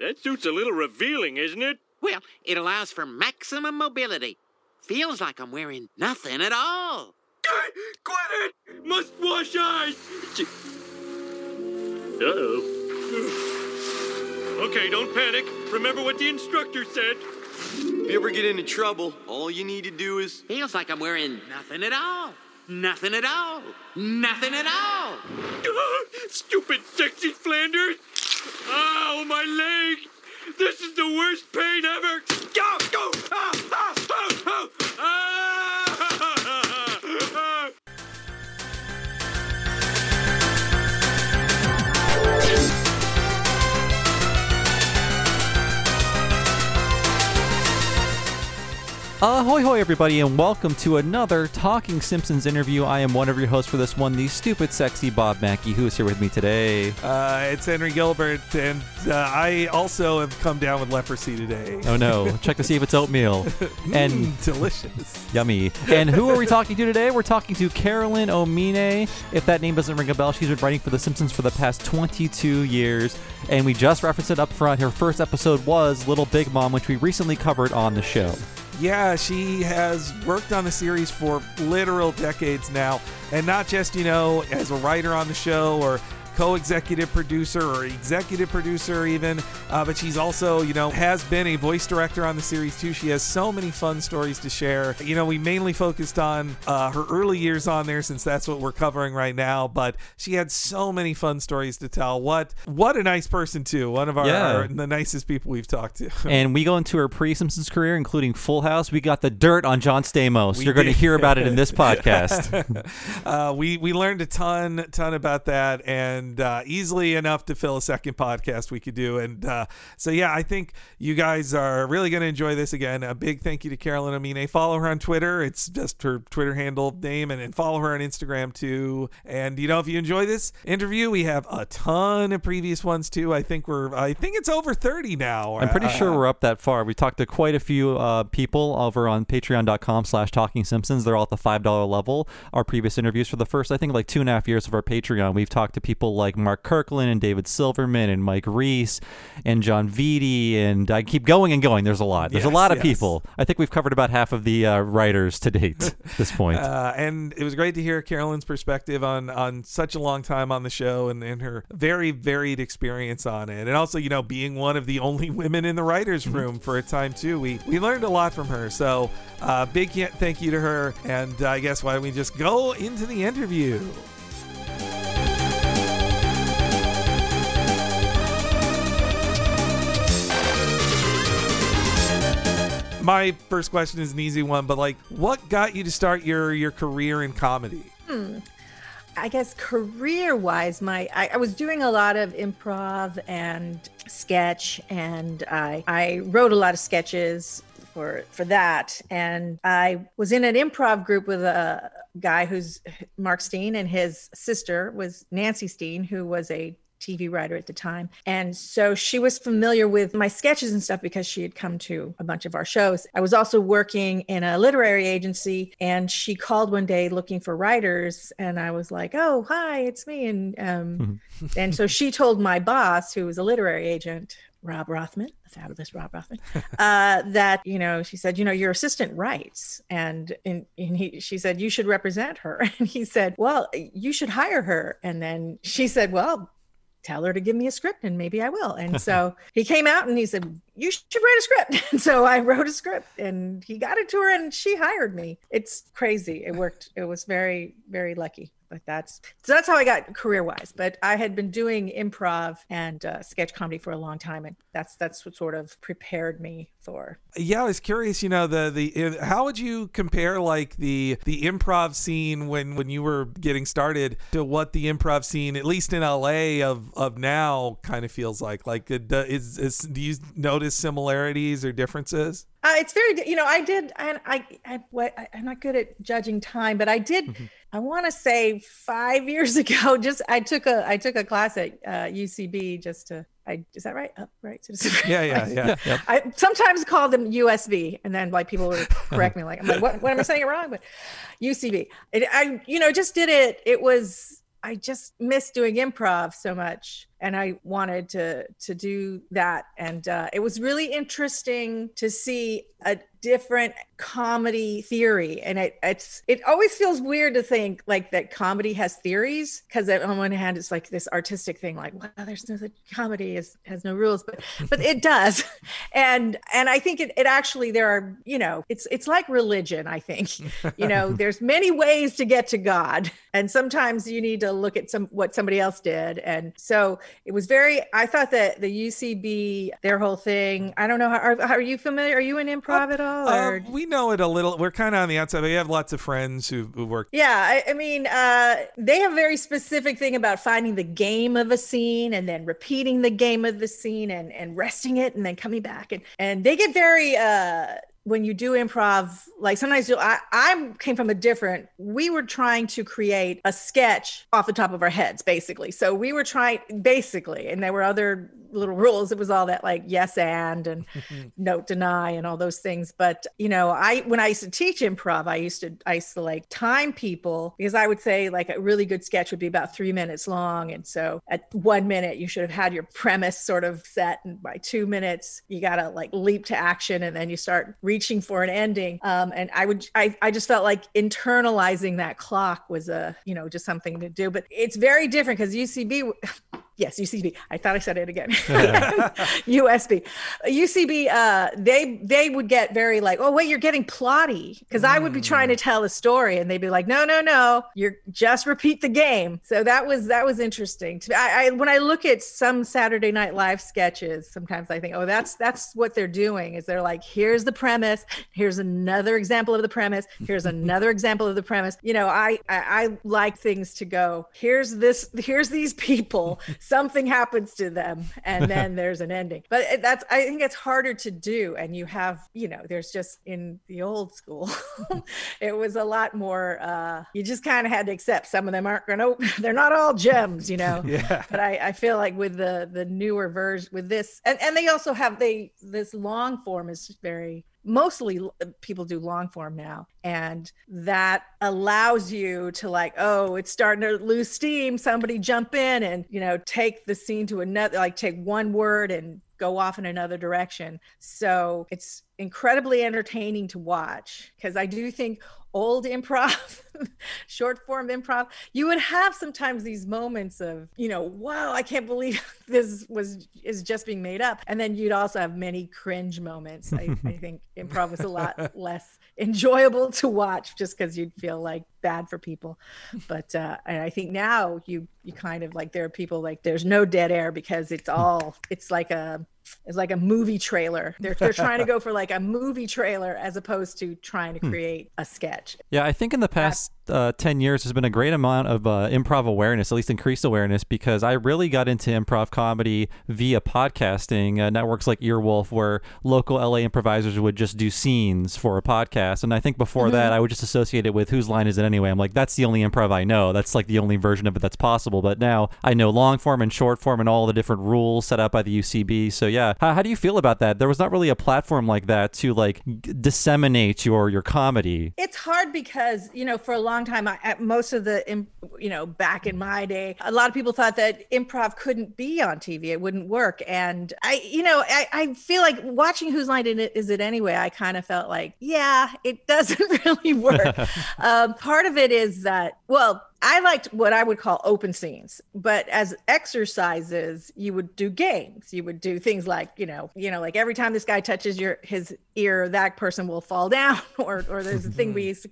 That suit's a little revealing, isn't it? Well, it allows for maximum mobility. Feels like I'm wearing nothing at all. Quit it! Must wash eyes! Uh-oh. Okay, don't panic. Remember what the instructor said. If you ever get into trouble, all you need to do is... Feels like I'm wearing nothing at all. Nothing at all. Nothing at all. Stupid Sexy Flanders! Ow, my leg! This is the worst pain ever! Go! Go! Ah! Ah! Oh! Oh! Ah! Ahoy, hoy, everybody, and welcome to another Talking Simpsons interview. I am one of your hosts for this one, the stupid, sexy Bob Mackey, who is here with me today. It's Henry Gilbert, and I also have come down with leprosy today. Oh, no. Check to see if it's oatmeal. And delicious. Yummy. And who are we talking to today? We're talking to Carolyn Omine. If that name doesn't ring a bell, she's been writing for The Simpsons for the past 22 years, and we just referenced it up front. Her first episode was Little Big Mom, which we recently covered on the show. Yeah, she has worked on the series for literal decades now, and not just, you know, as a writer on the show or co-executive producer or executive producer even, but she's also, you know, has been a voice director on the series too. She has so many fun stories to share. You know, we mainly focused on her early years on there since that's what we're covering right now, but she had so many fun stories to tell. What a nice person too. One of the nicest people we've talked to. And we go into her pre-Simpsons career, including Full House. We got the dirt on John Stamos. You're going to hear about it in this podcast. We learned a ton about that, and easily enough to fill a second podcast we could do. And so, I think you guys are really going to enjoy this again. A big thank you to Carolyn Omine. Follow her on Twitter. It's just her Twitter handle name, and follow her on Instagram too. And, you know, if you enjoy this interview, we have a ton of previous ones too. I think it's over 30 now. I'm pretty sure we're up that far. We talked to quite a few people over on Patreon.com/TalkingSimpsons. They're all at the $5 level. Our previous interviews for the first, I think, like 2.5 years of our Patreon, we've talked to people like Mark Kirkland and David Silverman and Mike Reese and John Vitti, and I keep going and going. There's a lot of people. I think we've covered about half of the writers to date at this point. And it was great to hear Carolyn's perspective on such a long time on the show and her very varied experience on it. And also, you know, being one of the only women in the writer's room for a time too. We learned a lot from her. So big thank you to her. And I guess why don't we just go into the interview? My first question is an easy one, but like, what got you to start your career in comedy? I guess career-wise, I was doing a lot of improv and sketch, and I wrote a lot of sketches for that. And I was in an improv group with a guy who's Mark Steen, and his sister was Nancy Steen, who was a TV writer at the time. And so she was familiar with my sketches and stuff because she had come to a bunch of our shows. I was also working in a literary agency, and she called one day looking for writers. And I was like, oh, hi, it's me. And and so she told my boss, who was a literary agent, Rob Rothman, the fabulous Rob Rothman, that, you know, she said, you know, your assistant writes, and she said, you should represent her. And he said, well, you should hire her. And then she said, well, tell her to give me a script and maybe I will. And so he came out and he said, you should write a script. And so I wrote a script, and he got it to her, and she hired me. It's crazy. It worked. It was very, very lucky. But that's how I got career-wise. But I had been doing improv and sketch comedy for a long time, and that's what sort of prepared me for. Yeah, I was curious. You know, the how would you compare like the improv scene when you were getting started to what the improv scene, at least in LA, of now kind of feels like? Like, do you notice similarities or differences? It's very, you know, I did, and I'm not good at judging time, but I did. Mm-hmm. I want to say 5 years ago, I took a class at UCB is that right? Right. Yeah. Yep. I sometimes call them USB, and then like people would correct me, like, I'm like, what am I saying it wrong? But UCB, I just did it. It was, I just missed doing improv so much. And I wanted to do that. And it was really interesting to see a different comedy theory. And it always feels weird to think like that comedy has theories, because on one hand, it's like this artistic thing, like, wow, there's no such comedy, has no rules, but it does. And I think it actually, there are, you know, it's like religion, I think, you know, there's many ways to get to God. And sometimes you need to look at what somebody else did. And so it was I thought that the UCB, their whole thing, I don't know, are you familiar? Are you in improv at all? We know it a little. We're kind of on the outside. But we have lots of friends who work. Yeah, I mean, they have a very specific thing about finding the game of a scene and then repeating the game of the scene and resting it and then coming back. And they get very... when you do improv, like sometimes I came from a different, we were trying to create a sketch off the top of our heads, basically. So we were trying, basically, and there were other little rules. It was all that like yes and note deny and all those things. But, you know, when I used to teach improv, I used to like time people, because I would say like a really good sketch would be about 3 minutes long. And so at 1 minute, you should have had your premise sort of set. And by 2 minutes, you got to like leap to action. And then you start reaching for an ending, and I just felt like internalizing that clock was a, you know, just something to do. But it's very different because UCB, yes, UCB, I thought I said it again. USB, UCB, they would get very like, oh wait, you're getting plotty, because I would be trying to tell a story and they'd be like, no, you're just repeat the game. So that was interesting. I when I look at some Saturday Night Live sketches, sometimes I think, oh, that's what they're doing, is they're like, here's the premise. Here's another example of the premise. Here's another example of the premise. You know, I like things to go, here's these people, something happens to them, and then there's an ending. But I think it's harder to do. And you have, you know, there's just in the old school, it was a lot more, you just kind of had to accept some of them aren't going to, they're not all gems, you know. Yeah. But I feel like with the newer version, with this, and they also have, this long form is very, mostly people do long form now, and that allows you to like, oh, it's starting to lose steam, somebody jump in and, you know, take the scene to another, like take one word and go off in another direction. So it's incredibly entertaining to watch, because I do think old improv, short form improv, you would have sometimes these moments of, you know, wow, I can't believe this is just being made up. And then you'd also have many cringe moments. I think improv was a lot less enjoyable to watch, just because you'd feel like bad for people. But and I think now you kind of like, there are people like, there's no dead air, because it's like a movie trailer. They're trying to go for like a movie trailer as opposed to trying to create a sketch. Yeah, I think in the past 10 years there's been a great amount of improv awareness, at least increased awareness, because I really got into improv comedy via podcasting, networks like Earwolf, where local LA improvisers would just do scenes for a podcast. And I think before that I would just associate it with Whose Line Is It Anyway? I'm like, that's the only improv I know. That's like the only version of it that's possible. But now I know long form and short form and all the different rules set out by the UCB. So yeah, how do you feel about that? There was not really a platform like that to like disseminate your comedy. It's hard because, you know, for a long time, back in my day, a lot of people thought that improv couldn't be on TV. It wouldn't work. And I feel like watching Whose Line Is It Anyway? I kind of felt like, yeah, it doesn't really work. Part of it is that, well, I liked what I would call open scenes, but as exercises, you would do games. You would do things like, you know, like every time this guy touches his ear, that person will fall down, or there's a thing we used to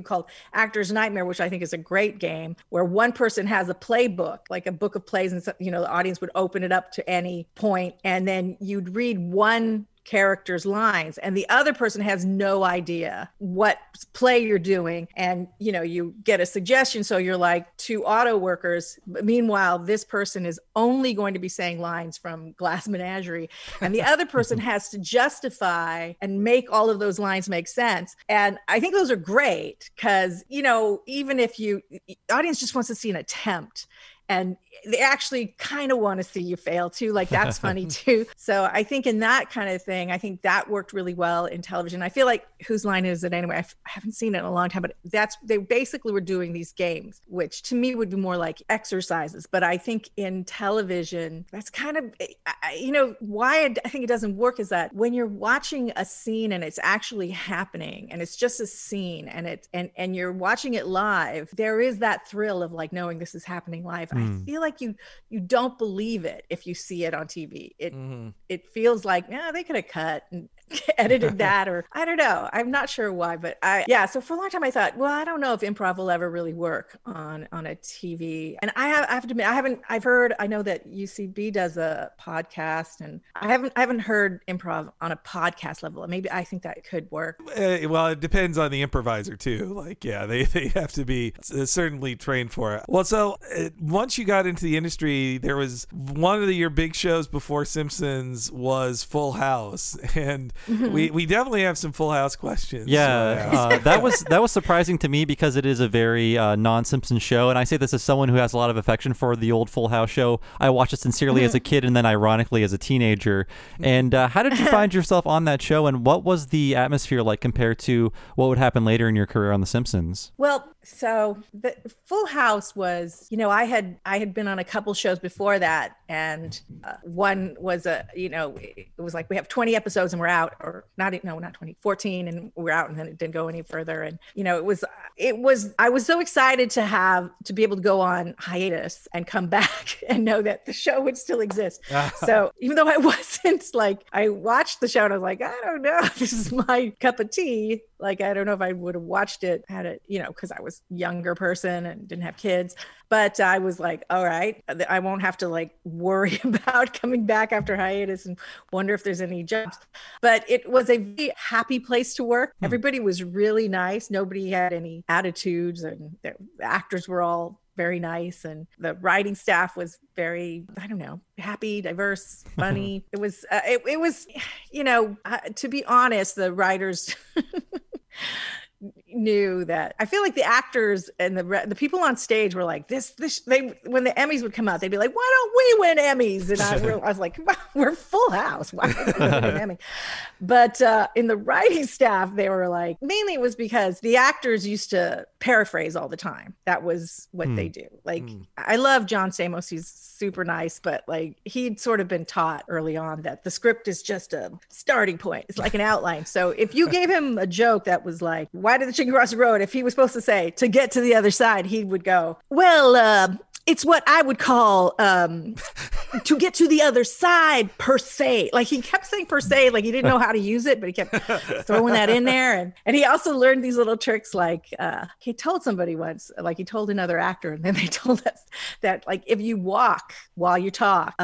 called Actor's Nightmare, which I think is a great game, where one person has a playbook, like a book of plays, and, you know, the audience would open it up to any point, and then you'd read one character's lines and the other person has no idea what play you're doing, and, you know, you get a suggestion, so you're like two auto workers, but meanwhile this person is only going to be saying lines from Glass Menagerie, and the other person has to justify and make all of those lines make sense. And I think those are great, because, you know, even if the audience just wants to see an attempt. And they actually kind of want to see you fail too. Like that's funny too. So I think in that kind of thing, I think that worked really well in television. I feel like Whose Line Is It Anyway? I haven't seen it in a long time, but they basically were doing these games, which to me would be more like exercises. But I think in television, that's kind of, why I think it doesn't work is that when you're watching a scene and it's actually happening and it's just a scene and and you're watching it live, there is that thrill of like knowing this is happening live. I feel like you don't believe it if you see it on TV. It feels like, no, they could have cut and edited that, or I don't know. I'm not sure why, but so for a long time I thought, well, I don't know if improv will ever really work on a TV. And I have to admit, I know that UCB does a podcast, and I haven't heard improv on a podcast level. Maybe I think that could work. Well, it depends on the improviser too. Like, yeah, they have to be certainly trained for it. Well, so once you got into the industry, there was one of your big shows before Simpsons was Full House, and we definitely have some Full House questions. Yeah, that was surprising to me because it is a very non-Simpsons show, and I say this as someone who has a lot of affection for the old Full House show. I watched it sincerely as a kid, and then ironically as a teenager. And how did you find yourself on that show, and what was the atmosphere like compared to what would happen later in your career on The Simpsons? Well, so the Full House was, I had been on a couple shows before that, and one was it was like we have 20 episodes and we're out. Or not 2014, and we're out, and then it didn't go any further. And it was I was so excited to be able to go on hiatus and come back and know that the show would still exist. So even though I wasn't I watched the show and I was like, I don't know if this is my cup of tea. Like, I don't know if I would have watched it had it, because I was a younger person and didn't have kids. But I was like, all right, I won't have to worry about coming back after hiatus and wonder if there's any jobs. But it was a very happy place to work. Everybody was really nice. Nobody had any attitudes, and the actors were all very nice, and the writing staff was very, happy, diverse, funny. It was, to be honest, the writers knew that. I feel like the actors and the people on stage were like, when the Emmys would come out, they'd be like, why don't we win Emmys? And I was like, we're Full House. Why don't we win an Emmy? But in the writing staff, they were like, mainly it was because the actors used to paraphrase all the time. That was what they do. I love John Stamos. He's super nice, but he'd sort of been taught early on that the script is just a starting point. It's like an outline. So if you gave him a joke that was like, why did the chicken cross the road? If he was supposed to say, to get to the other side, he would go, well, it's what I would call to get to the other side, per se. Like, he kept saying per se, like he didn't know how to use it, but he kept throwing that in there. And he also learned these little tricks. He told somebody once, he told another actor, and then they told us that if you walk while you talk,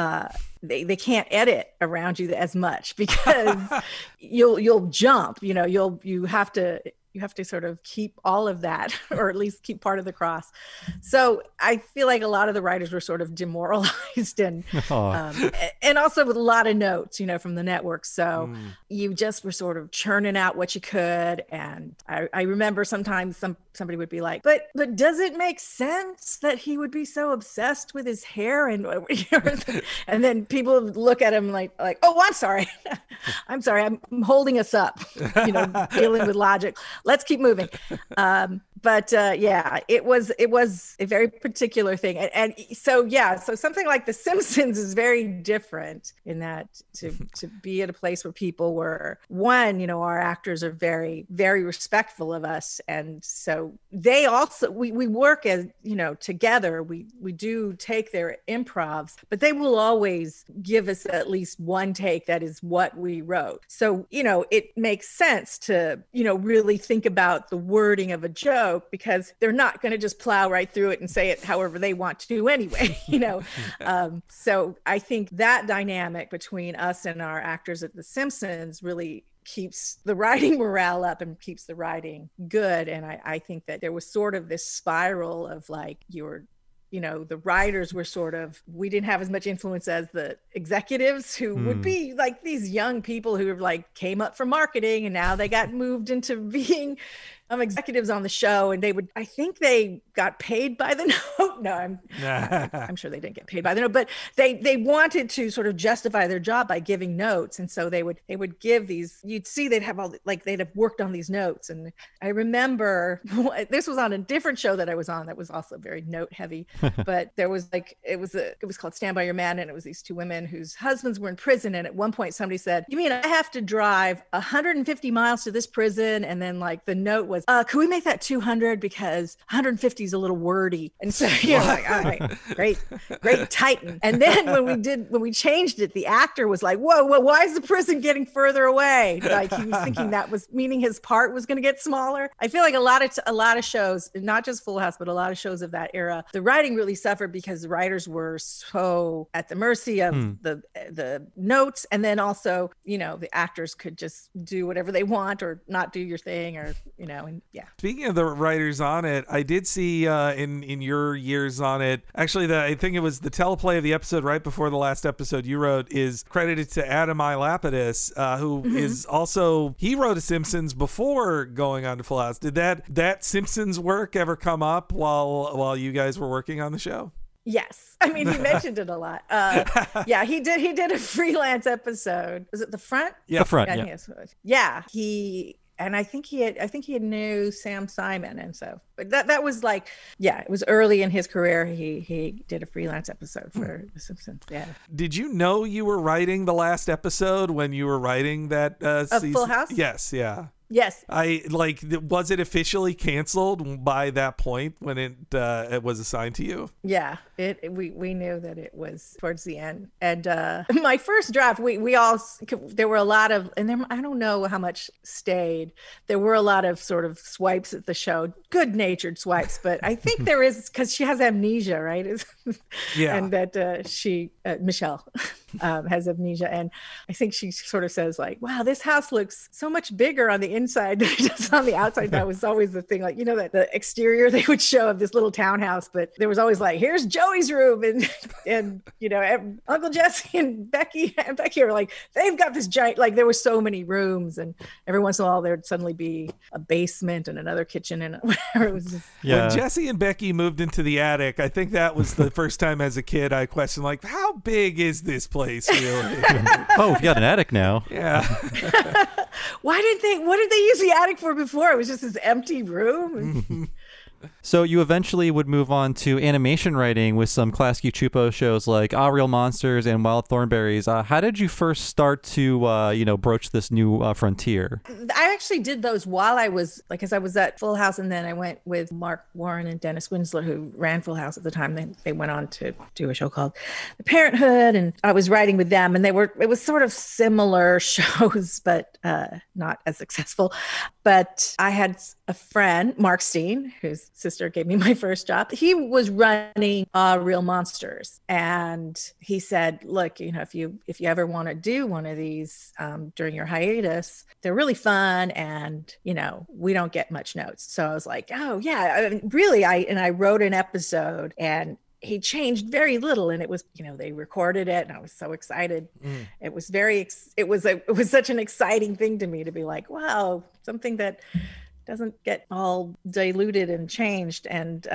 they can't edit around you as much because you'll jump, you have to sort of keep all of that, or at least keep part of the cross. So I feel like a lot of the writers were sort of demoralized and also with a lot of notes, from the network. So you just were sort of churning out what you could. And I remember sometimes somebody would be like, but does it make sense that he would be so obsessed with his hair? And then people would look at him like, oh, I'm sorry. I'm holding us up, dealing with logic. Let's keep moving. It was a very particular thing. So something like The Simpsons is very different in that to be at a place where people were, our actors are very, very respectful of us. And so they also, we work as, together, we do take their improvs, but they will always give us at least one take that is what we wrote. So, it makes sense to, really think about the wording of a joke, because they're not going to just plow right through it and say it however they want to anyway, So I think that dynamic between us and our actors at The Simpsons really keeps the writing morale up and keeps the writing good. And I think that there was sort of this spiral of the writers were we didn't have as much influence as the executives, who would be these young people who came up from marketing, and now they got moved into being executives on the show, and they would, I think they got paid by the note. No, I'm sure they didn't get paid by the note, but they wanted to sort of justify their job by giving notes. And so they would give these, you'd see they'd have all, like they'd have worked on these notes. And I remember this was on a different show that I was on that was also very note heavy, but there was like, it was called Stand By Your Man. And it was these two women whose husbands were in prison. And at one point somebody said, you mean I have to drive 150 miles to this prison? And then like the note was, could we make that 200 because 150 is a little wordy? And so you're like, all right, great Titan. And then when we changed it, the actor was like, whoa, why is the prison getting further away? Like he was thinking that was meaning his part was going to get smaller. I feel like a lot of shows, not just Full House, but a lot of shows of that era, the writing really suffered because the writers were so at the mercy of the notes. And then also, you know, the actors could just do whatever they want or not do your thing or, you know, and yeah. Speaking of the writers on it, I did see in your years on it, actually, I think it was the teleplay of the episode right before the last episode you wrote is credited to Adam I. Lapidus, who is also, he wrote a Simpsons before going on to Full House. Did that Simpsons work ever come up while you guys were working on the show? Yes. I mean, he mentioned it a lot. Yeah, he did a freelance episode. Was it The Front? Yeah, The Front. Yeah. And I think he had knew Sam Simon. And so, but that was like, yeah, it was early in his career. He did a freelance episode for The Simpsons. Yeah. Did you know you were writing the last episode when you were writing that season? Full House? Yes. Yeah. Yes. Was it officially canceled by that point when it was assigned to you? Yeah, we knew that it was towards the end. And my first draft, I don't know how much stayed. There were a lot of sort of swipes at the show, good-natured swipes, but I think there is, because she has amnesia, right? Yeah. And that Michelle has amnesia. And I think she sort of says like, wow, this house looks so much bigger on the inside just on the outside. That was always the thing, like, you know, that the exterior they would show of this little townhouse, but there was always like, here's Joey's room and you know, Uncle Jesse and Becky are like, they've got this giant, like there were so many rooms, and every once in a while there'd suddenly be a basement and another kitchen and whatever. It was just, yeah. When Jesse and Becky moved into the attic, I think that was the first time as a kid I questioned like, how big is this place really? Oh, we've got an attic now. Yeah. What did they use the attic for before? It was just this empty room. So you eventually would move on to animation writing with some Klasky Chupo shows like Aah! Real Monsters and Wild Thornberries. How did you first start to, you know, broach this new frontier? I actually did those while I was, like, because I was at Full House, and then I went with Mark Warren and Dennis Winsler, who ran Full House at the time. They went on to do a show called The Parenthood, and I was writing with them, and it was sort of similar shows, but not as successful. But I had a friend, Mark Steen, who's sister gave me my first job. He was running Real Monsters, and he said, "Look, you know, if you ever want to do one of these during your hiatus, they're really fun, and you know, we don't get much notes." So I was like, "Oh yeah, I mean, really?" I wrote an episode, and he changed very little, and it was, you know, they recorded it, and I was so excited. It was it was such an exciting thing to me to be like, "Wow, something that." Doesn't get all diluted and changed. And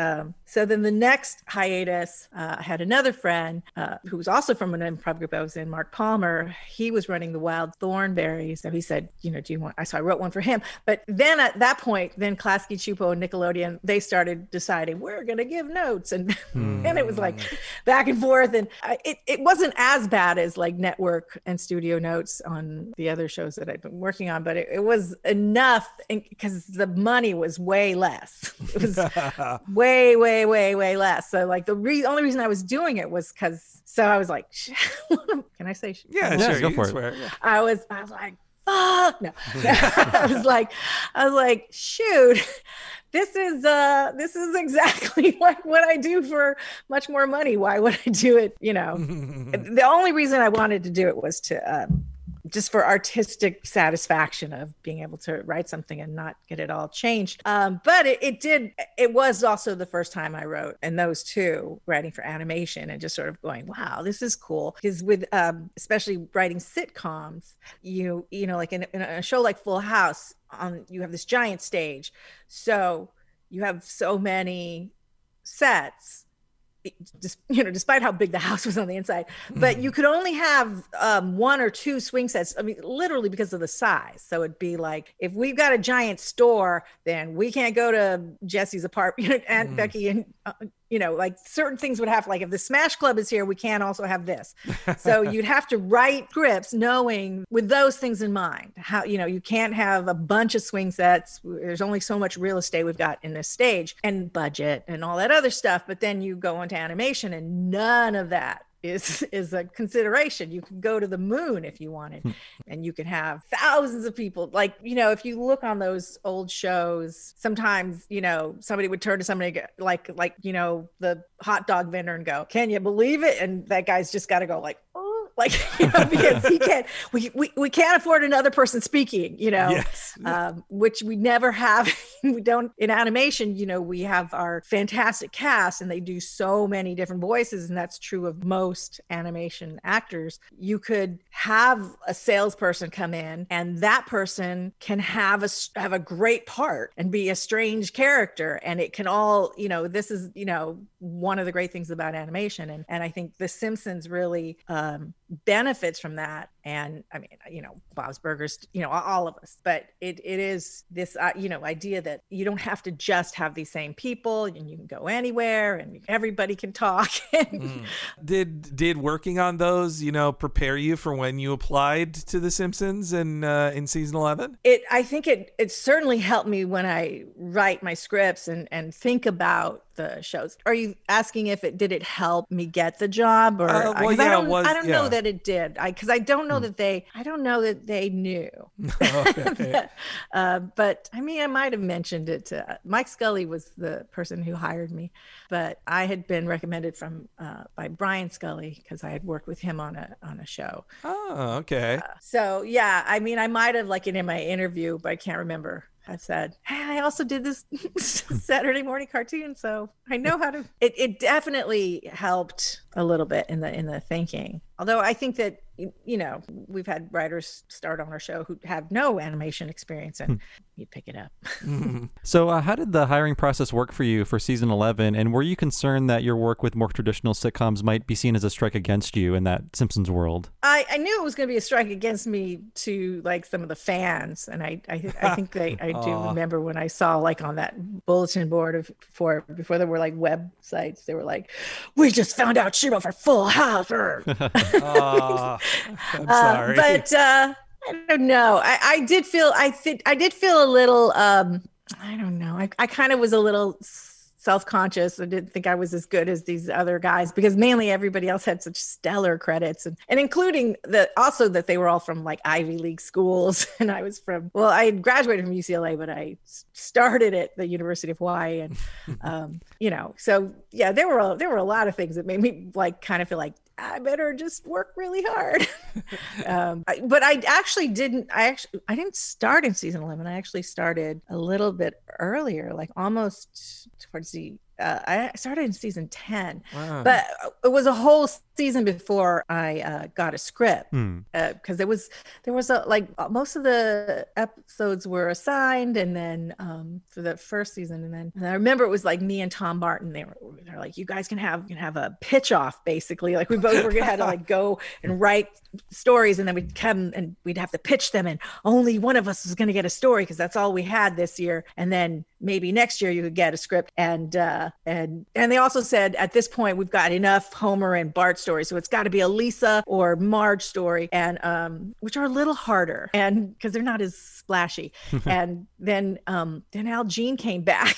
so then the next hiatus, I had another friend who was also from an improv group I was in, Mark Palmer. He was running the Wild Thornberries. So he said, you know, do you want, so I wrote one for him. But then at that point, then Klasky Chupo and Nickelodeon, they started deciding we're going to give notes. And and it was like back and forth. And it wasn't as bad as like network and studio notes on the other shows that I'd been working on, but it was enough because the money was way less. It was way less. So like the only reason I was doing it was because, so I was like, can I say? Yeah, sure, go for it. Yeah. I was like, fuck no. I was like, shoot. This is exactly like what I do for much more money. Why would I do it? You know, the only reason I wanted to do it was to just for artistic satisfaction of being able to write something and not get it all changed. But it was also the first time I wrote, and those two, writing for animation and just sort of going, wow, this is cool. Because with, especially writing sitcoms, you know, like in a show like Full House, you have this giant stage. So you have so many sets. Just, you know, despite how big the house was on the inside, but you could only have one or two swing sets. I mean, literally because of the size. So it'd be like, if we've got a giant store, then we can't go to Jesse's apartment, Aunt Becky, and you know, like certain things would have, like, if the Smash Club is here, we can't also have this. So you'd have to write scripts knowing with those things in mind, how, you know, you can't have a bunch of swing sets. There's only so much real estate we've got in this stage, and budget and all that other stuff. But then you go into animation and none of that is a consideration. You could go to the moon if you wanted, and you could have thousands of people. Like, you know, if you look on those old shows, sometimes, you know, somebody would turn to somebody like, you know, the hot dog vendor and go, "Can you believe it?" And that guy's just got to go like, "Oh," like, you know, because he can't, we can't afford another person speaking, you know, yes. Which we never have. We don't in animation. You know, we have our fantastic cast and they do so many different voices, and that's true of most animation actors. You could have a salesperson come in, and that person can have a great part and be a strange character, and it can all, you know, this is, you know, one of the great things about animation, and I think The Simpsons really benefits from that. And I mean, you know, Bob's Burgers, you know, all of us, but it is this, you know, idea that you don't have to just have these same people, and you can go anywhere and everybody can talk. Did working on those, you know, prepare you for when you applied to The Simpsons and in season 11? I think it certainly helped me when I write my scripts and think about the shows. Are you asking if it help me get the job? Or I don't know that it did. I don't know that they knew. But I mean, I might have mentioned it to Mike Scully, was the person who hired me, but I had been recommended by Brian Scully, because I had worked with him on a show. Oh, okay. So yeah, I mean, I might have, like, in my interview, but I can't remember, I've said, "Hey, I also did this Saturday morning cartoon, so I know how to." It definitely helped a little bit in the thinking. Although I think that, you know, we've had writers start on our show who have no animation experience, and you pick it up. So how did the hiring process work for you for season 11? And were you concerned that your work with more traditional sitcoms might be seen as a strike against you in that Simpsons world? I knew it was going to be a strike against me to, like, some of the fans. And I think I do remember when I saw, like, on that bulletin board before there were, like, websites, they were like, "We just found out she wrote for Full House." Oh, I'm sorry. But I don't know. I did feel a little, I don't know. I kind of was a little self-conscious. I didn't think I was as good as these other guys, because mainly everybody else had such stellar credits, and including that they were all from, like, Ivy League schools. And I was I had graduated from UCLA, but I started at the University of Hawaii. And, you know, so yeah, there were a lot of things that made me, like, kind of feel like, I better just work really hard. But I didn't start in season 11. I actually started a little bit earlier, like almost towards I started in season 10. Wow. But it was a whole season before I got a script, because there was like most of the episodes were assigned, and then for the first season, and I remember it was like me and Tom Martin. They're like, "You guys can have a pitch off, basically." Like, we both were gonna have to, like, go and write stories, and then we'd come and we'd have to pitch them, and only one of us was gonna get a story, because that's all we had this year. And then maybe next year you could get a script. And they also said, at this point, we've got enough Homer and Bart stories, so it's got to be a Lisa or Marge story, and which are a little harder, and because they're not as splashy. And then Al Jean came back.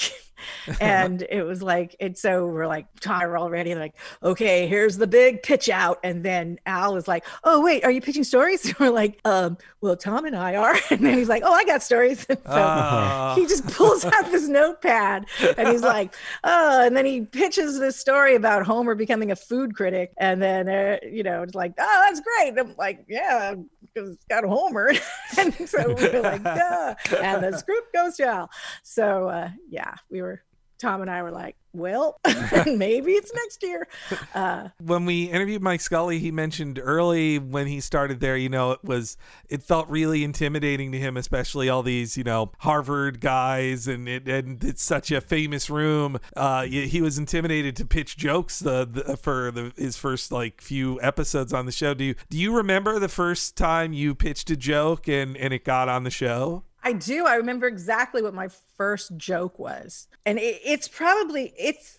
And it was like, and so we're like, tired already, like, okay, here's the big pitch out. And then Al was like, oh, wait, are you pitching stories? And we're like, well, Tom and I are. And then he's like, oh, I got stories. And so he just pulls out this notepad and he's like, oh, and then he pitches this story about Homer becoming a food critic. And then, you know, it's like, oh, that's great. And I'm like, yeah, because it's got Homer. And so we were like, duh. And the script goes to Al. So, yeah, we were, Tom and I were like, well, maybe it's next year. When we interviewed Mike Scully, he mentioned early when he started there, you know, it felt really intimidating to him, especially all these, you know, Harvard guys, and it's such a famous room. He was intimidated to pitch jokes for his first like few episodes on the show. Do you remember the first time you pitched a joke and it got on the show? I do. I remember exactly what my first joke was. And it's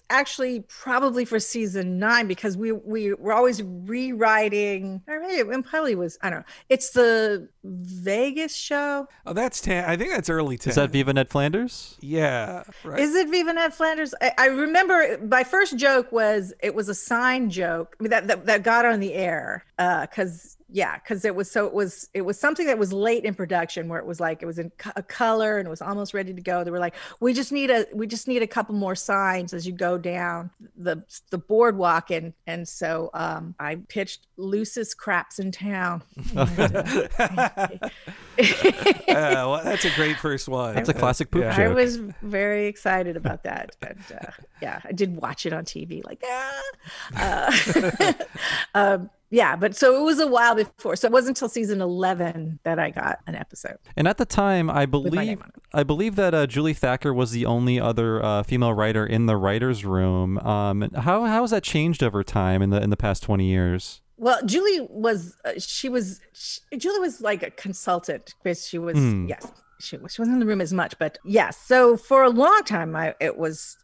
actually probably for season 9, because we were always rewriting. It's the Vegas show. Oh, that's 10. I think that's early 10. Is that Viva Ned Flanders? Yeah. Right. Is it Viva Ned Flanders? I remember my first joke was a sign joke that got on the air. Because it was something that was late in production, where it was like it was in a color and it was almost ready to go. They were like, we just need a couple more signs as you go down the boardwalk, and so I pitched loosest craps in town. Well, that's a great first one. That's a classic poop joke. I was very excited about that, and I did watch it on TV. Like, yeah, but so it was a while before. So it wasn't until season 11 that I got an episode. And at the time, I believe that Julie Thacker was the only other female writer in the writers' room. How has that changed over time in the past 20 years? Well, Julie was Julie was like a consultant, because she was yes. She wasn't in the room as much, but yes. So for a long time, I was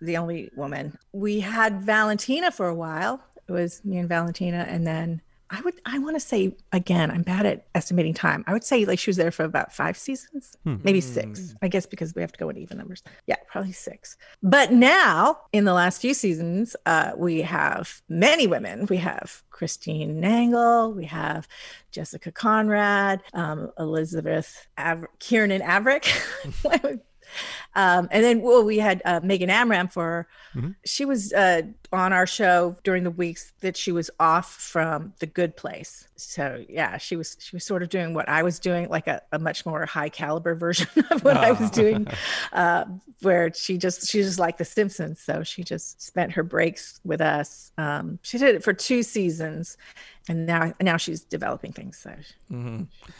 the only woman. We had Valentina for a while. It was me and Valentina, and then I want to say, again, I'm bad at estimating time. I would say like she was there for about 5 seasons, maybe 6, I guess, because we have to go in even numbers. Yeah, probably 6. But now in the last few seasons, we have many women. We have Christine Nangle, we have Jessica Conrad, Elizabeth Kiernan Averick. And then we had Megan Amram for, she was on our show during the weeks that she was off from The Good Place. So yeah, she was sort of doing what I was doing, like a much more high caliber version of what I was doing, where she's just like The Simpsons. So she just spent her breaks with us. She did it for 2 seasons. And now she's developing things, so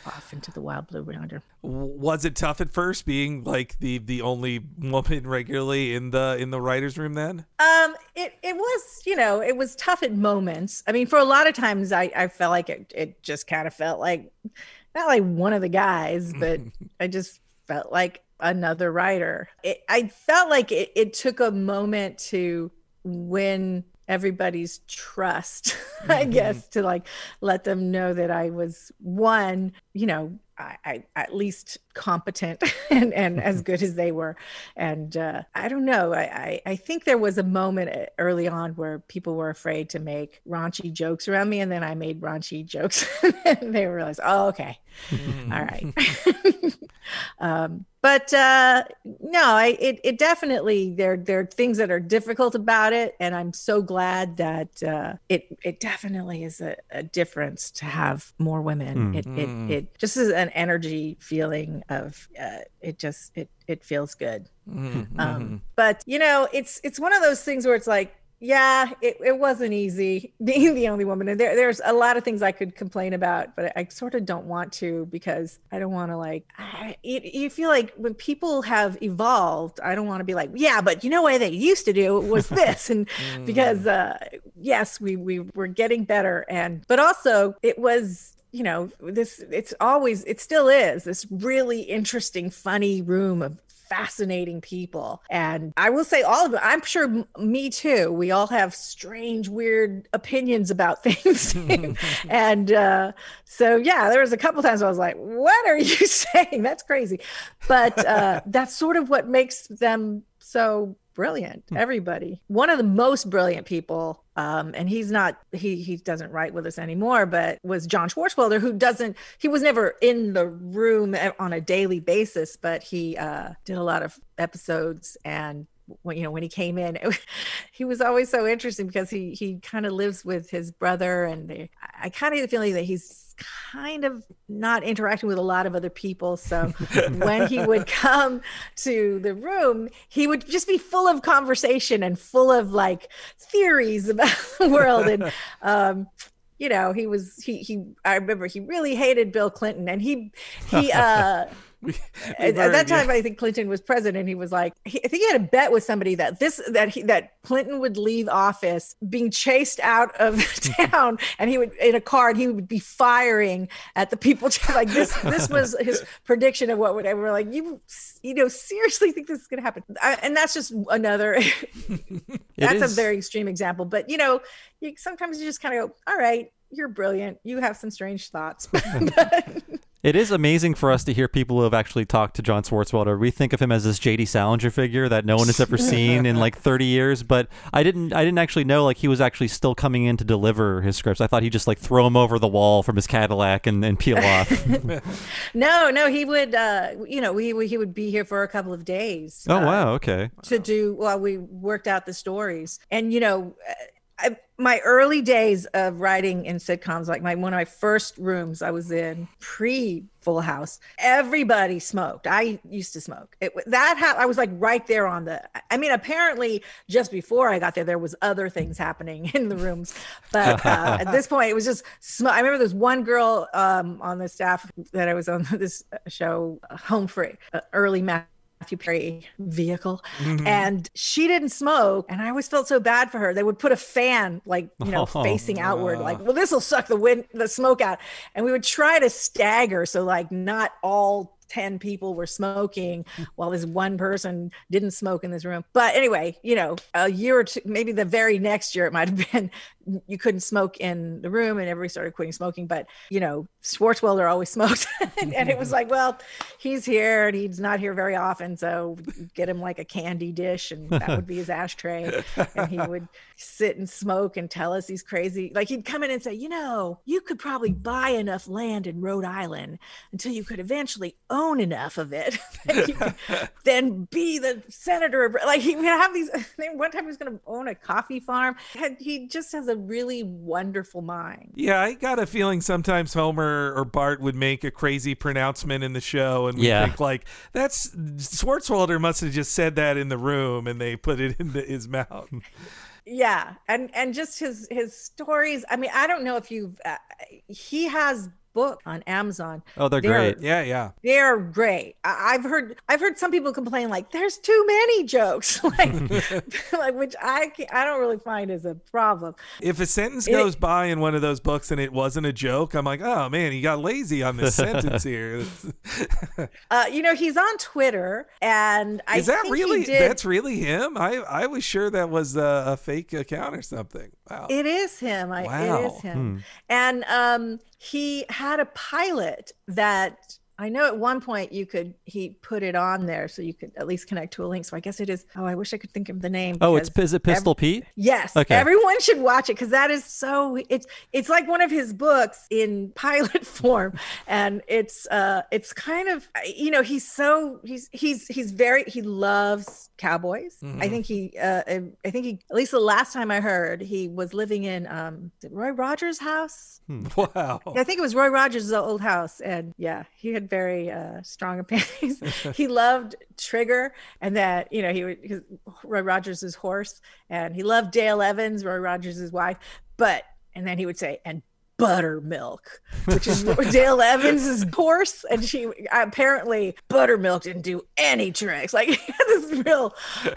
off into the wild blue yonder. Was it tough at first being like the only woman regularly in the writers' room then? It was, you know, it was tough at moments. I mean, for a lot of times, I felt like it just kind of felt like not like one of the guys, but I just felt like another writer. I felt like it took a moment to win everybody's trust, I guess, to like let them know that I was one, you know, I at least competent and as good as they were. And I don't know. I think there was a moment early on where people were afraid to make raunchy jokes around me. And then I made raunchy jokes and they realized, oh, okay. All right. But no, it definitely, there are things that are difficult about it. And I'm so glad that it definitely is a difference to have more women. It just is an energy feeling of it feels good. But, you know, it's one of those things where it's like, yeah, it wasn't easy being the only woman. And there's a lot of things I could complain about, but I sort of don't want to, because I don't want to you feel like when people have evolved, I don't want to be like, yeah, but you know what they used to do was this. And because yes, we were getting better. But also it was, you know, it still is this really interesting, funny room of fascinating people. And I will say all of them, I'm sure me too, we all have strange, weird opinions about things too. And so, yeah, there was a couple times I was like, what are you saying? That's crazy. But that's sort of what makes them so brilliant. Everybody. One of the most brilliant people, and he's not, he doesn't write with us anymore, but was John Swartzwelder, who doesn't, he was never in the room on a daily basis, but he did a lot of episodes. And when, you know, when he came in, he was always so interesting because he kind of lives with his brother, and I kind of get the feeling that he's kind of not interacting with a lot of other people. So when he would come to the room, he would just be full of conversation and full of like theories about the world. And, you know, he I remember he really hated Bill Clinton, and at that time, I think Clinton was president. He was like, I think he had a bet with somebody that Clinton would leave office being chased out of town, and he would in a car, and he would be firing at the people. Like this, this was his prediction of what would. And we're like, you know, seriously think this is going to happen? And that's just another. That's a very extreme example, but you know, sometimes you just kind of go, all right, you're brilliant. You have some strange thoughts. It is amazing for us to hear people who have actually talked to John Swartzwelder. We think of him as this J.D. Salinger figure that no one has ever seen in like 30 years, but I didn't actually know like he was actually still coming in to deliver his scripts. I thought he'd just like throw him over the wall from his Cadillac and peel off. No, he would, you know, he would be here for a couple of days. Oh, wow. Okay. To do while we worked out the stories. And, you know, my early days of writing in sitcoms, like one of my first rooms I was in pre-Full House, everybody smoked. I used to smoke. I was like right there on the. I mean, apparently just before I got there, there was other things happening in the rooms, but at this point, it was just smoke. I remember there's one girl on the staff that I was on this show, Home Free, early Matthew Perry vehicle, and she didn't smoke, and I always felt so bad for her. They would put a fan, like, you know, facing outward, like, well, this will suck the smoke out, and we would try to stagger so like not all 10 people were smoking while this one person didn't smoke in this room. But anyway, you know, a year or two, maybe the very next year it might have been, you couldn't smoke in the room and everybody started quitting smoking. But, you know, Swartzwelder always smoked. And it was like, well, he's here and he's not here very often. So get him like a candy dish, and that would be his ashtray. And he would sit and smoke and tell us he's crazy. Like he'd come in and say, you know, you could probably buy enough land in Rhode Island until you could eventually own enough of it that you could then be the senator. Like he would have these, one time he was going to own a coffee farm. He just has a really wonderful mind. Yeah, I got a feeling sometimes Homer or Bart would make a crazy pronouncement in the show, and we think like, that's Swartzwelder must have just said that in the room and they put it in his mouth. Yeah, and just his stories. I mean, I don't know if you've he has book on Amazon. Oh, they're great. Yeah. They're great. I've heard some people complain like there's too many jokes, like, which I don't really find is a problem. If a sentence goes by in one of those books and it wasn't a joke, I'm like, oh man, he got lazy on this sentence here. You know, he's on Twitter, and that's really him. I was sure that was a fake account or something. Wow. It is him. It is him. And he had a pilot that I know at one point he put it on there so you could at least connect to a link. So I guess it is. Oh, I wish I could think of the name. Oh, is it Pistol Pete? Yes. Okay. Everyone should watch it because that is so. It's like one of his books in pilot form, and it's kind of, you know, he loves cowboys. Mm-hmm. I think he at least the last time I heard he was living in Roy Rogers' house. Wow. I think it was Roy Rogers' old house, and yeah, he had very strong opinions. He loved Trigger, and that, you know, Roy Rogers' horse, and he loved Dale Evans, Roy Rogers' wife, and then he would say, and Buttermilk, which is Dale Evans' horse, and she apparently Buttermilk didn't do any tricks. Like this real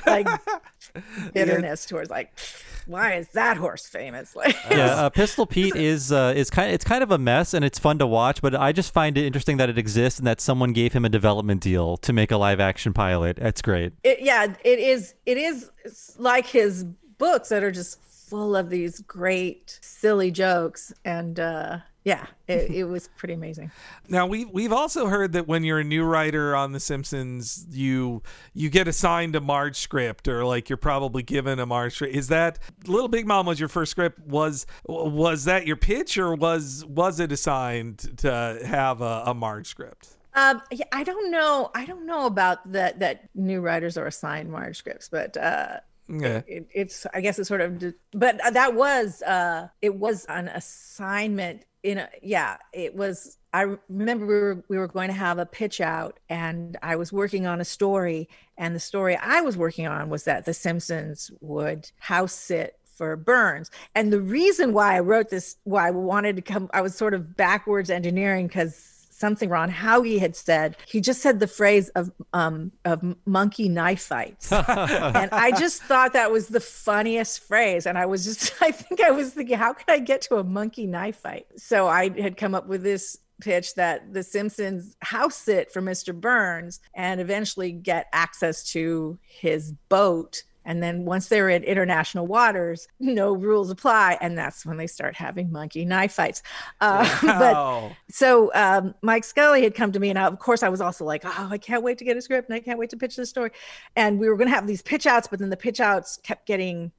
like bitterness towards like, why is that horse famous? Like, Pistol Pete is kind of a mess, and it's fun to watch. But I just find it interesting that it exists and that someone gave him a development deal to make a live action pilot. That's great. It is like his books that are just full of these great silly jokes, and Yeah, it was pretty amazing. Now, we've also heard that when you're a new writer on The Simpsons, you get assigned a Marge script, or like you're probably given a Marge script. Is that Little Big Mom was your first script? Was that your pitch, or was it assigned to have a Marge script? Yeah, I don't know about that new writers are assigned Marge scripts, but yeah. It's I guess it's sort of, but that was it was an assignment. I remember we were going to have a pitch out, and I was working on a story, and the story I was working on was that The Simpsons would house sit for Burns. And the reason why I wrote this, why I wanted to come, I was sort of backwards engineering because something Ron Howgie had said. He just said the phrase of monkey knife fights. And I just thought that was the funniest phrase. And I was thinking, how could I get to a monkey knife fight? So I had come up with this pitch that The Simpsons house sit for Mr. Burns and eventually get access to his boat. And then once they're in international waters, no rules apply. And that's when they start having monkey knife fights. Wow. But so Mike Scully had come to me, and of course I was also like, oh, I can't wait to get a script and I can't wait to pitch this story. And we were going to have these pitch outs, but then the pitch outs kept getting,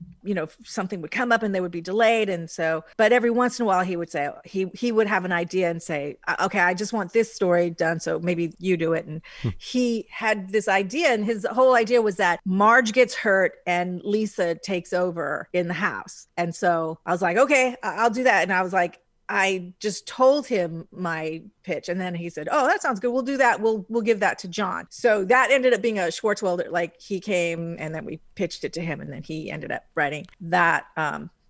something would come up and they would be delayed. And so, but every once in a while he would say, he would have an idea and say, okay, I just want this story done. So maybe you do it. And he had this idea, and his whole idea was that Marge gets hurt and Lisa takes over in the house. And so I was like, okay, I'll do that. And I was like, I just told him my pitch. And then he said, oh, that sounds good. We'll do that. We'll give that to John. So that ended up being a Swartzwelder. Like, he came and then we pitched it to him, and then he ended up writing that.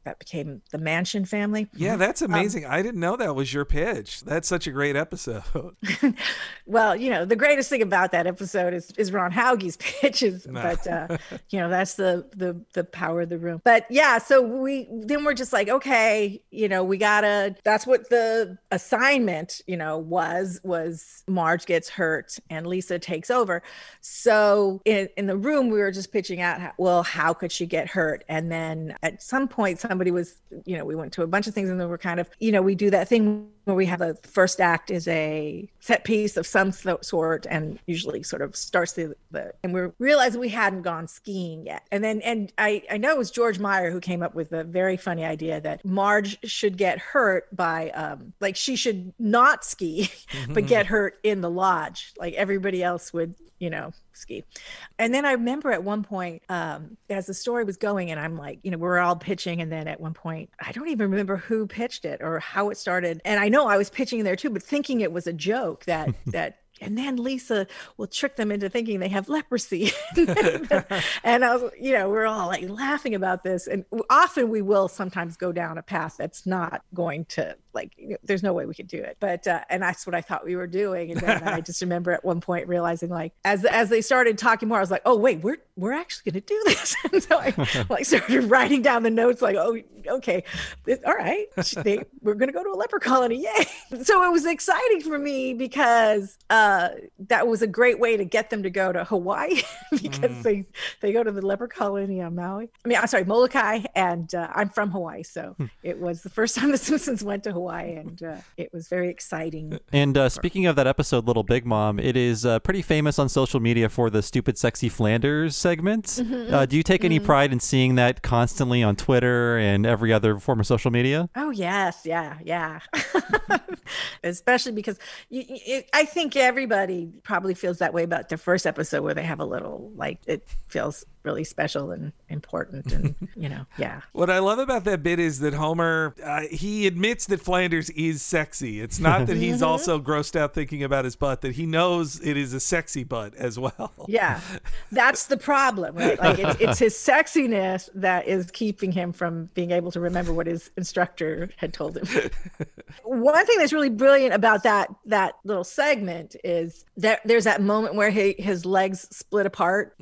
That became the Mansion Family. Yeah, that's amazing. I didn't know that was your pitch. That's such a great episode. Well, the greatest thing about that episode is Ron Howgie's pitches, but that's the power of the room. But yeah, so we're just like, okay, that's what the assignment, was Marge gets hurt and Lisa takes over. So in the room, we were just pitching out, how could she get hurt? And then at some point, somebody was, we went to a bunch of things, and then we're kind of, we do that thing where we have a first act is a set piece of some sort, and usually sort of starts and we realized we hadn't gone skiing yet. And then, I know it was George Meyer who came up with a very funny idea that Marge should get hurt by, like, she should not ski, but get hurt in the lodge. Like, everybody else would, ski. And then I remember at one point, as the story was going, and I'm like, we're all pitching. And then at one point, I don't even remember who pitched it or how it started. And I know I was pitching there too, but thinking it was a joke that and then Lisa will trick them into thinking they have leprosy. And I was, we're all like laughing about this. And often we will sometimes go down a path that's not going to, like, there's no way we could do it. But, and that's what I thought we were doing. And then I just remember at one point realizing, like, as they started talking more, I was like, oh wait, we're actually going to do this. And so I like started writing down the notes, like, oh, okay. All right. We're going to go to a leper colony. Yay. So it was exciting for me because, that was a great way to get them to go to Hawaii because they go to the leper colony on Molokai, and I'm from Hawaii, so it was the first time The Simpsons went to Hawaii, and it was very exciting. And speaking of that episode, Little Big Mom, it is pretty famous on social media for the Stupid Sexy Flanders segment. Do you take any pride in seeing that constantly on Twitter and every other form of social media? Oh yes, yeah. Especially because I think everybody probably feels that way about their first episode where they have a little, like, it feels really special and important, and What I love about that bit is that Homer, he admits that Flanders is sexy. It's not that he's also grossed out thinking about his butt, that he knows it is a sexy butt as well. Yeah, that's the problem, right? Like, it's his sexiness that is keeping him from being able to remember what his instructor had told him. One thing that's really brilliant about that little segment is that there's that moment where his legs split apart,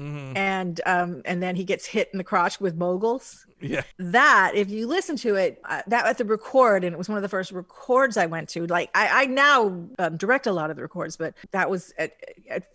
and then he gets hit in the crotch with moguls. Yeah. That, if you listen to it, that at the Record, and it was one of the first records I went to. Like, I now direct a lot of the records, but that was at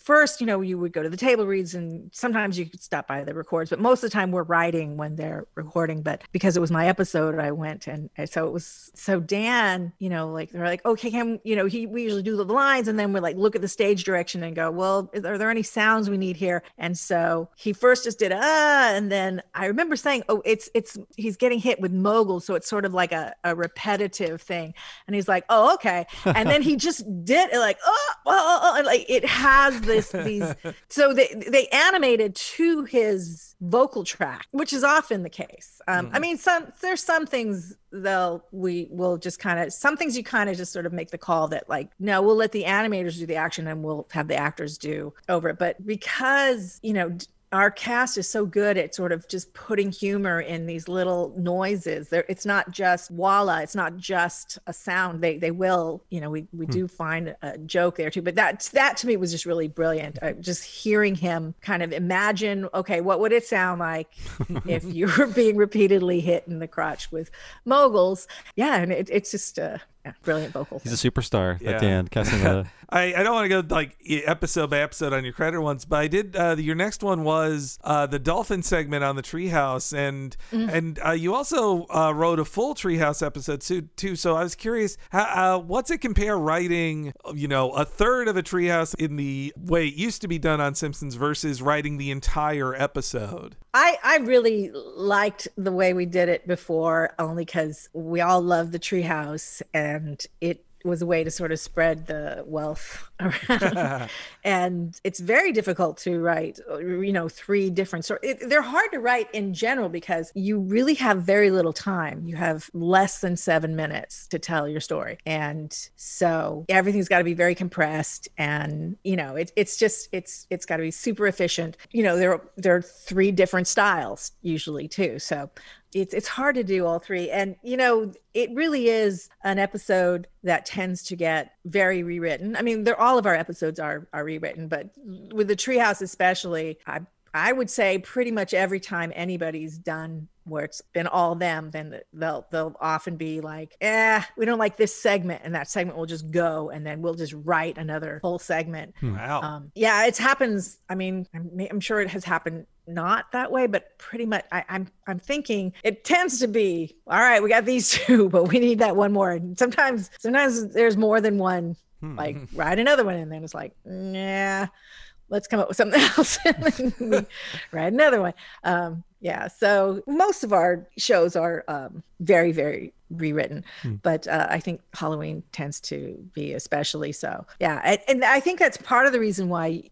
first, you know, you would go to the table reads and sometimes you could stop by the records, but most of the time we're writing when they're recording. But because it was my episode, I went, and so it was, so Dan, you know, like, they're like, okay, can, you know, we usually do the lines, and then we like look at the stage direction and go, well, are there any sounds we need here? And so he first just did and then I remember saying, oh, it's he's getting hit with mogul, so it's sort of like a repetitive thing. And he's like, oh, okay. And then he just did it, like, oh, and like it has these. So they animated to his vocal track, which is often the case. I mean, there's some things though we will just kind of, some things you kind of just sort of make the call that, like, no, we'll let the animators do the action and we'll have the actors do over it. But because, you know, our cast is so good at sort of just putting humor in these little noises. It's not just voila, it's not just a sound. They will, you know, we do find a joke there too. But that to me was just really brilliant. Just hearing him kind of imagine, okay, what would it sound like if you were being repeatedly hit in the crotch with moguls? Yeah, and it's just... Yeah, brilliant vocals. He's a superstar. Yeah. Dan Castellaneta. I don't want to go like episode by episode on your credit ones, but I did. Your next one was the dolphin segment on the Treehouse, and you also wrote a full Treehouse episode too. So I was curious, how, what's it compare writing, you know, a third of a Treehouse in the way it used to be done on Simpsons versus writing the entire episode? I really liked the way we did it before, only because we all love the Treehouse and it was a way to sort of spread the wealth around. And it's very difficult to write, you know, three different stories. They're hard to write in general because you really have very little time. You have less than 7 minutes to tell your story. And so everything's got to be very compressed, and, you know, it's got to be super efficient. You know, there are three different styles usually too. So it's hard to do all three. And, you know, it really is an episode that tends to get very rewritten. I mean, all of our episodes are rewritten, but with the Treehouse especially, I would say pretty much every time anybody's done where it's been all them, then they'll often be like, we don't like this segment, and that segment will just go, and then we'll just write another whole segment. Wow. Yeah, it happens. I mean, I'm sure it has happened not that way, but pretty much I'm thinking it tends to be, all right, we got these two, but we need that one more. And sometimes there's more than one. Like, write another one, and then it's like, nah, let's come up with something else. And then we write another one. Yeah, so most of our shows are very, very rewritten, but I think Halloween tends to be especially so. Yeah, and I think that's part of the reason why,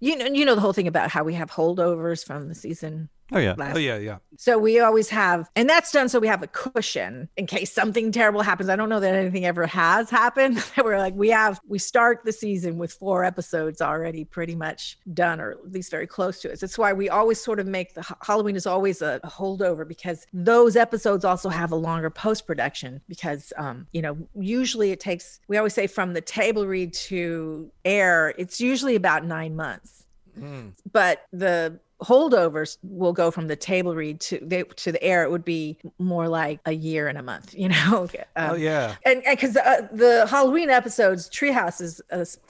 you know the whole thing about how we have holdovers from the season. Oh yeah. Yeah. So we always have, and that's done so we have a cushion in case something terrible happens. I don't know that anything ever has happened. We're like, we start the season with 4 episodes already pretty much done, or at least very close to it. So that's why we always sort of make the Halloween is always a holdover, because those episodes also have a longer post-production, because, you know, usually it takes, we always say from the table read to air, it's usually about 9 months, but the holdovers will go from the table read to the air. It would be more like a year and a month, you know? Oh, yeah. And because the Halloween episodes, Treehouses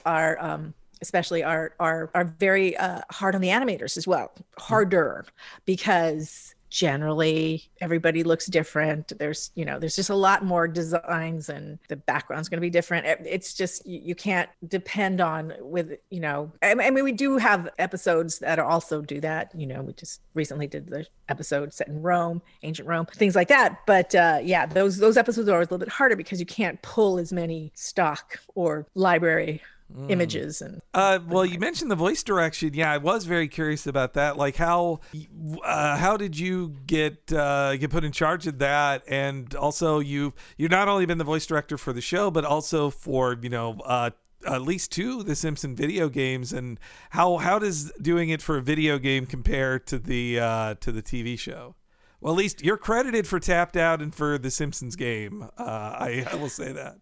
are... especially are very hard on the animators as well, harder, because generally everybody looks different. There's just a lot more designs, and the background's going to be different. It's just, you can't depend on with, you know, I mean, we do have episodes that also do that. You know, we just recently did the episode set in Rome, ancient Rome, things like that. But yeah, those episodes are always a little bit harder because you can't pull as many stock or library images. And well, you mentioned the voice direction. Yeah, I was very curious about that. Like, how did you get put in charge of that? And also, you've not only been the voice director for the show, but also for, you know, at least 2 The Simpsons video games. And how does doing it for a video game compare to the TV show? Well, at least you're credited for Tapped Out and for The Simpsons game. I will say that.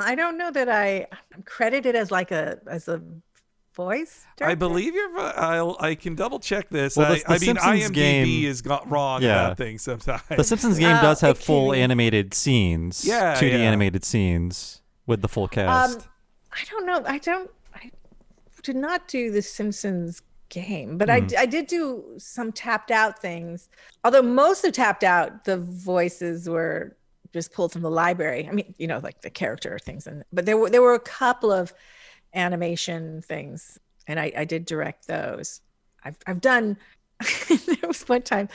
I don't know that I'm credited as a voice? I believe your voice. I can double check this. Well, IMDb game is wrong about things sometimes. The Simpsons game does have full animated scenes, 2D animated scenes with the full cast. I don't know. I did not do the Simpsons game, but I did do some tapped out things. Although most of tapped out, the voices were just pulled from the library. I mean, you know, like the character things, but there were a couple of animation things, and I did direct those. I've done. There was one time,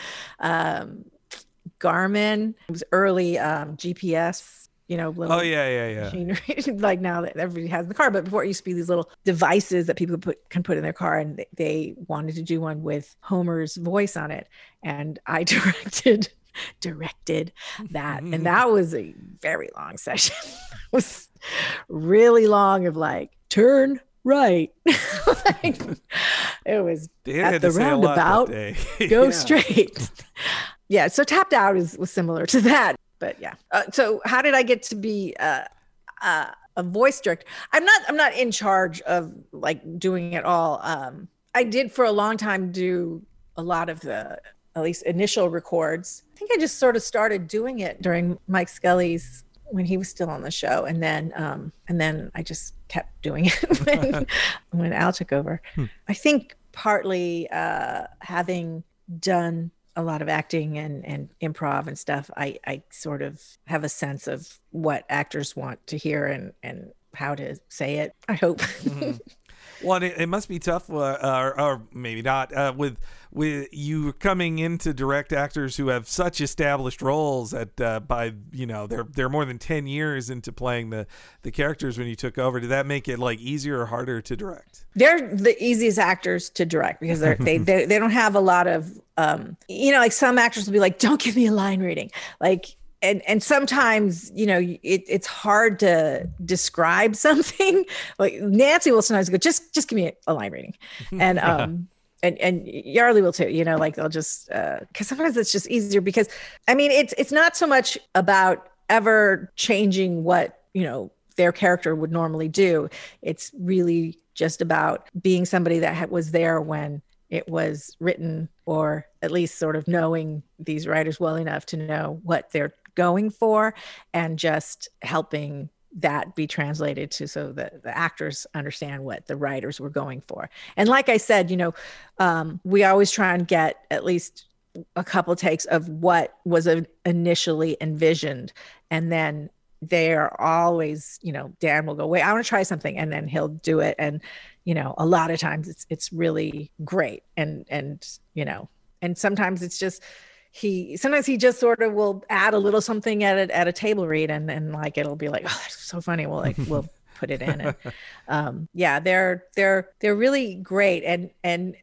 Garmin. It was early GPS. You know, little machinery. Like now that everybody has in the car, but before it used to be these little devices that people can put in their car, and they wanted to do one with Homer's voice on it, and I directed that, and that was a very long session. It was really long of like turn right. Like, it was at the roundabout. Go straight. Yeah. So tapped out was similar to that. But yeah. So how did I get to be a voice director? I'm not in charge of like doing it all. I did for a long time do a lot of the at least initial records. I think I just sort of started doing it during Mike Scully's when he was still on the show, and then I just kept doing it when Al took over. I think partly having done a lot of acting and improv and stuff, I sort of have a sense of what actors want to hear and how to say it, I hope. Well, it must be tough, or maybe not, with you coming in to direct actors who have such established roles at by, you know, they're more than 10 years into playing the characters when you took over. Did that make it like easier or harder to direct? They're the easiest actors to direct because they don't have a lot of, you know, like some actors will be like, don't give me a line reading. Like, And sometimes, you know, it's hard to describe something. Like Nancy will sometimes go, just give me a line reading. And and Yarly will too, you know, like they'll just, because sometimes it's just easier because, I mean, it's not so much about ever changing what, you know, their character would normally do. It's really just about being somebody that was there when it was written, or at least sort of knowing these writers well enough to know what they're going for, and just helping that be translated to so that the actors understand what the writers were going for. And like I said, you know, we always try and get at least a couple takes of what was initially envisioned, and then they are always, you know, Dan will go, wait, I want to try something, and then he'll do it. And you know, a lot of times it's really great, and you know, and sometimes it's just sometimes he just sort of will add a little something at a table read, and like it'll be like, oh, that's so funny. We'll put it in. And, yeah, they're really great, and